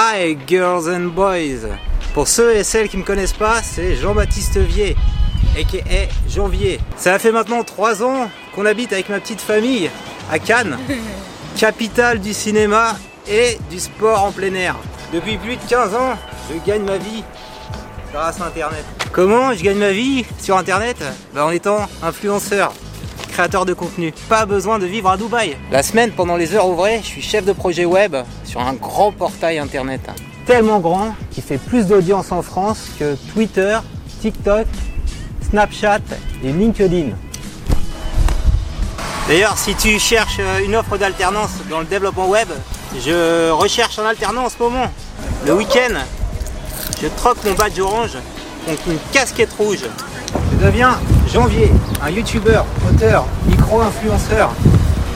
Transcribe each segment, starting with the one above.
Hi girls and boys. Pour ceux et celles qui ne me connaissent pas, c'est Jean-Baptiste Vier, aka Janvier. Ça fait maintenant 3 ans qu'on habite avec ma petite famille à Cannes, capitale du cinéma et du sport en plein air. Depuis plus de 15 ans, je gagne ma vie grâce à internet. Comment je gagne ma vie sur internet? En étant influenceur, créateur de contenu. Pas besoin de vivre à Dubaï. La semaine, pendant les heures ouvrées, je suis chef de projet web sur un grand portail internet. Tellement grand qu'il fait plus d'audience en France que Twitter, TikTok, Snapchat et LinkedIn. D'ailleurs, si tu cherches une offre d'alternance dans le développement web, je recherche un alternant en ce moment. Le week-end, je troque mon badge orange contre une casquette rouge. Je deviens Janvier, un youtubeur, auteur, micro-influenceur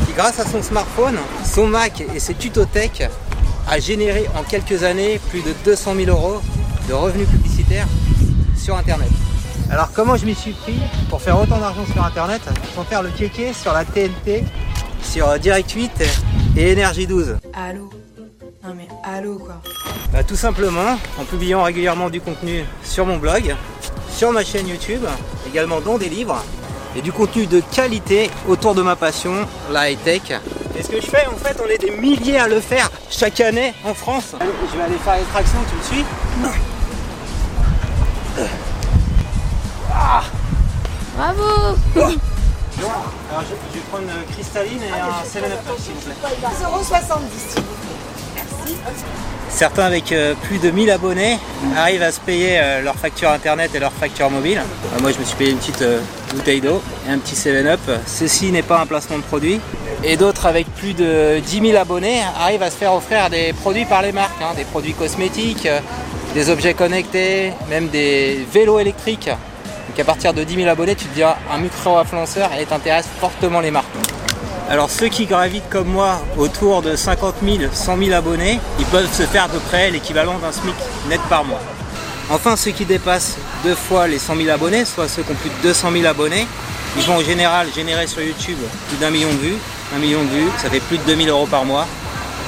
qui, grâce à son smartphone, son Mac et ses tutothèques, a généré en quelques années plus de 200 000 euros de revenus publicitaires sur internet. Alors comment je m'y suis pris pour faire autant d'argent sur internet sans faire le kéké sur la TNT, sur Direct8 et NRJ12? Allô? Non mais allô quoi? Tout simplement en publiant régulièrement du contenu sur mon blog, sur ma chaîne YouTube, également dans des livres et du contenu de qualité autour de ma passion, la high-tech. Et ce que je fais en fait, on est des milliers à le faire chaque année en France. Allô, je vais aller faire les tractions, tu me suis? Non. Bravo! Bon, alors je vais prendre Cristalline et un 7-up, s'il vous plaît. 2,70 €. Merci. Certains avec plus de 1000 abonnés arrivent à se payer leur facture internet et leur facture mobile. Moi, je me suis payé une petite bouteille d'eau et un petit 7-up. Ceci n'est pas un placement de produit. Et d'autres avec plus de 10 000 abonnés arrivent à se faire offrir des produits par les marques, des produits cosmétiques, des objets connectés, même des vélos électriques. Donc à partir de 10 000 abonnés, tu deviens un micro-influenceur et t'intéresse fortement les marques. Alors ceux qui gravitent comme moi autour de 50 000, 100 000 abonnés, ils peuvent se faire à peu près l'équivalent d'un SMIC net par mois. Enfin ceux qui dépassent 2 fois les 100 000 abonnés, soit ceux qui ont plus de 200 000 abonnés, ils vont en général générer sur YouTube plus d'1 million de vues. 1 million de vues, ça fait plus de 2 000 € par mois.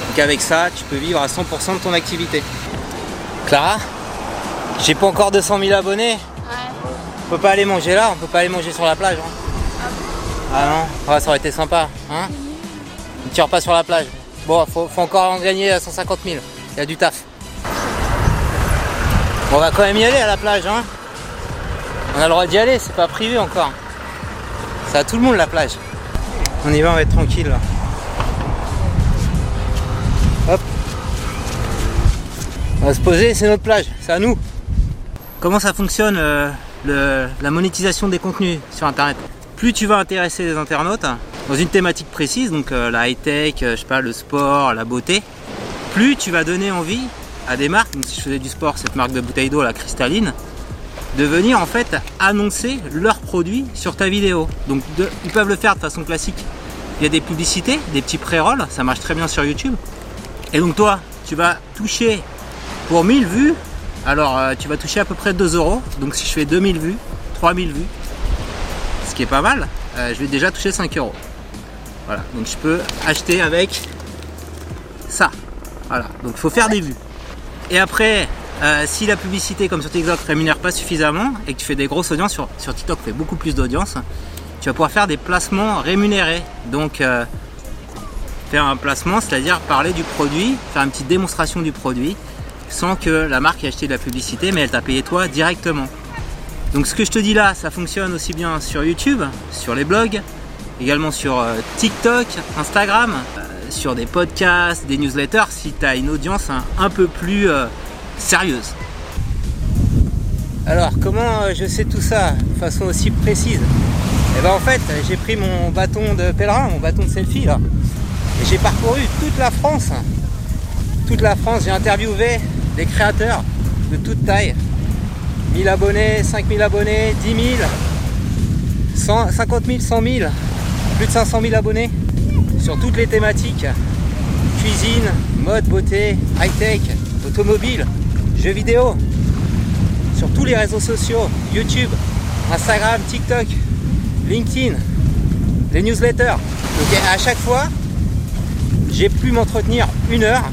Donc avec ça, tu peux vivre à 100% de ton activité. Clara, j'ai pas encore 200 000 abonnés. On peut pas aller manger là, on peut pas aller manger sur la plage. Ah non, ouais, ça aurait été sympa. On ne tire pas sur la plage. Bon, faut encore en gagner 150 000. Il y a du taf. On va quand même y aller à la plage. On a le droit d'y aller, c'est pas privé encore. C'est à tout le monde la plage. On y va, on va être tranquille là. Hop. On va se poser, c'est notre plage, c'est à nous. Comment ça fonctionne la monétisation des contenus sur internet? Plus tu vas intéresser les internautes dans une thématique précise, donc la high-tech, je sais pas, le sport, la beauté, plus tu vas donner envie à des marques, donc si je faisais du sport, cette marque de bouteille d'eau, la Cristalline, de venir en fait annoncer leurs produits sur ta vidéo. Donc ils peuvent le faire de façon classique. Il y a des publicités, des petits pré-rolls, ça marche très bien sur YouTube. Et donc toi, tu vas toucher pour 1000 vues, alors tu vas toucher à peu près 2 €, donc si je fais 2000 vues, 3000 vues, ce qui est pas mal, je vais déjà toucher 5 €. Voilà, donc je peux acheter avec ça. Voilà, donc il faut faire des vues. Et après, si la publicité comme sur TikTok ne rémunère pas suffisamment et que tu fais des grosses audiences, sur TikTok tu fais beaucoup plus d'audience, tu vas pouvoir faire des placements rémunérés. Donc faire un placement, c'est-à-dire parler du produit, faire une petite démonstration du produit, sans que la marque ait acheté de la publicité, mais elle t'a payé toi directement. Donc ce que je te dis là, ça fonctionne aussi bien sur YouTube, sur les blogs, également sur TikTok, Instagram, sur des podcasts, des newsletters, si tu as une audience un peu plus sérieuse. Alors comment je sais tout ça de façon aussi précise? Et en fait, j'ai pris mon bâton de pèlerin, mon bâton de selfie là, et j'ai parcouru toute la France. Toute la France, j'ai interviewé des créateurs de toute taille. 1000 abonnés, 5000 abonnés, 10 000, 50 000, 100 000, plus de 500 000 abonnés sur toutes les thématiques. Cuisine, mode, beauté, high-tech, automobile, jeux vidéo. Sur tous les réseaux sociaux, YouTube, Instagram, TikTok, LinkedIn, les newsletters. Donc à chaque fois, j'ai pu m'entretenir 1 heure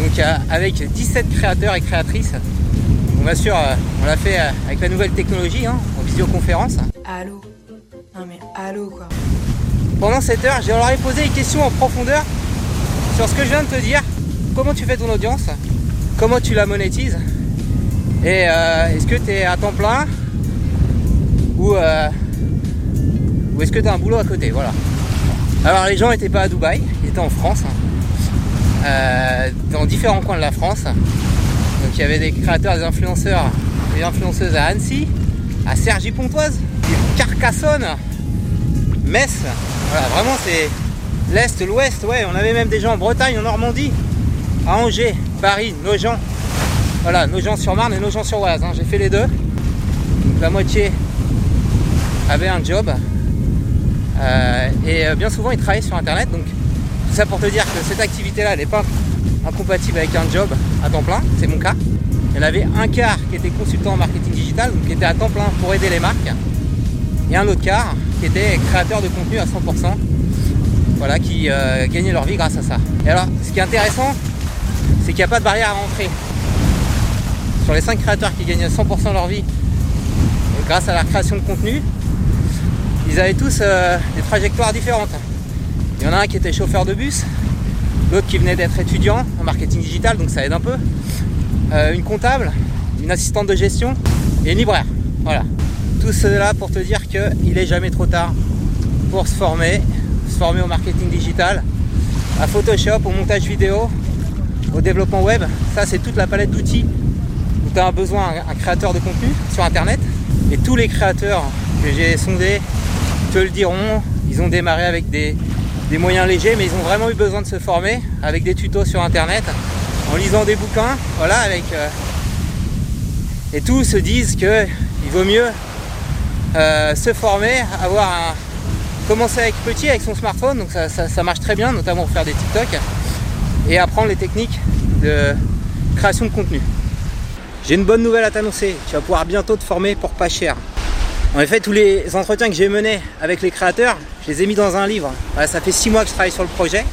Donc avec 17 créateurs et créatrices. On assure, on l'a fait avec la nouvelle technologie, hein, en visioconférence. Allô? Non mais allô quoi. Pendant cette heure, je leur ai posé des questions en profondeur sur ce que je viens de te dire. Comment tu fais ton audience? Comment tu la monétises? Et est-ce que tu es à temps plein? Ou est-ce que tu as un boulot à côté? Voilà. Alors les gens n'étaient pas à Dubaï, ils étaient en France. Dans différents coins de la France. Donc il y avait des créateurs, des influenceurs, des influenceuses à Annecy, à Cergy-Pontoise, Carcassonne, Metz. Voilà, vraiment c'est l'Est, l'Ouest, ouais. On avait même des gens en Bretagne, en Normandie, à Angers, Paris, Nogent. Voilà, Nogent-sur-Marne et Nogent-sur-Oise, hein. J'ai fait les deux. Donc la moitié avait un job. Et bien souvent ils travaillaient sur internet. Donc tout ça pour te dire que cette activité-là, elle n'est pas incompatible avec un job à temps plein, c'est mon cas. Il y en avait un quart qui était consultant en marketing digital, donc qui était à temps plein pour aider les marques, et un autre quart qui était créateur de contenu à 100%, voilà, qui gagnait leur vie grâce à ça. Et alors, ce qui est intéressant, c'est qu'il n'y a pas de barrière à rentrer. Sur les 5 créateurs qui gagnaient 100% de leur vie grâce à la création de contenu, ils avaient tous des trajectoires différentes. Il y en a un qui était chauffeur de bus, l'autre qui venait d'être étudiant en marketing digital, donc ça aide un peu, une comptable, une assistante de gestion et une libraire. Voilà. Tout cela pour te dire qu'il n'est jamais trop tard pour se former au marketing digital, à Photoshop, au montage vidéo, au développement web. Ça, c'est toute la palette d'outils où tu as besoin un créateur de contenu sur internet. Et tous les créateurs que j'ai sondés te le diront, ils ont démarré avec des moyens légers, mais ils ont vraiment eu besoin de se former avec des tutos sur internet, en lisant des bouquins, voilà, avec et tous se disent qu'il vaut mieux se former, avoir un... commencer avec petit, avec son smartphone, donc ça marche très bien, notamment pour faire des TikTok, et apprendre les techniques de création de contenu. J'ai une bonne nouvelle à t'annoncer, tu vas pouvoir bientôt te former pour pas cher. En effet, tous les entretiens que j'ai menés avec les créateurs, je les ai mis dans un livre. Voilà, ça fait 6 mois que je travaille sur le projet.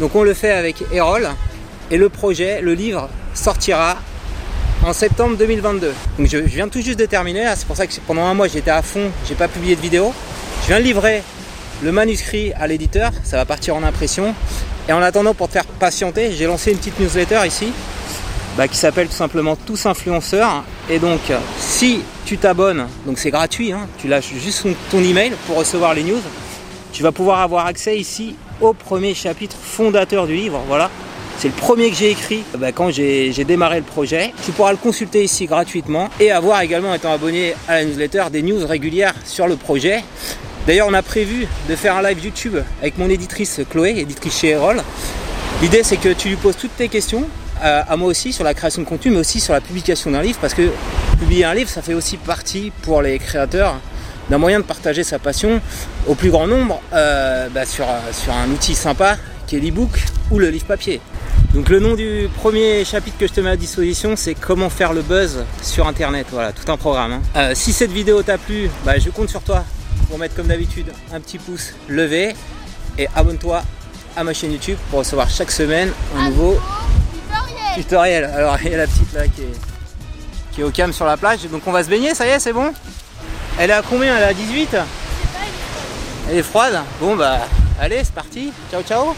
Donc on le fait avec Erol. Et le projet, le livre, sortira en septembre 2022. Donc je viens tout juste de terminer. C'est pour ça que pendant un mois, j'étais à fond. J'ai pas publié de vidéo. Je viens de livrer le manuscrit à l'éditeur. Ça va partir en impression. Et en attendant, pour te faire patienter, j'ai lancé une petite newsletter ici. Qui s'appelle tout simplement Tous Influenceurs. Et donc si tu t'abonnes, donc c'est gratuit, hein, tu lâches juste ton email pour recevoir les news, tu vas pouvoir avoir accès ici au premier chapitre fondateur du livre. Voilà, c'est le premier que j'ai écrit quand j'ai démarré le projet. Tu pourras le consulter ici gratuitement et avoir également, étant abonné à la newsletter, des news régulières sur le projet. D'ailleurs, on a prévu de faire un live YouTube avec mon éditrice Chloé, éditrice chez Erol. L'idée, c'est que tu lui poses toutes tes questions, à moi aussi, sur la création de contenu, mais aussi sur la publication d'un livre, parce que publier un livre, ça fait aussi partie pour les créateurs d'un moyen de partager sa passion au plus grand nombre sur un outil sympa qui est l'e-book ou le livre papier. Donc le nom du premier chapitre que je te mets à disposition, c'est Comment faire le buzz sur internet. Voilà, tout un programme, hein. Si cette vidéo t'a plu, je compte sur toi pour mettre comme d'habitude un petit pouce levé, et abonne-toi à ma chaîne YouTube pour recevoir chaque semaine un nouveau tutoriel. Alors il y a la petite là qui est au calme sur la plage, donc on va se baigner, ça y est, c'est bon. Elle est à combien? Elle est à 18. Elle est froide. Bon allez, c'est parti, ciao ciao.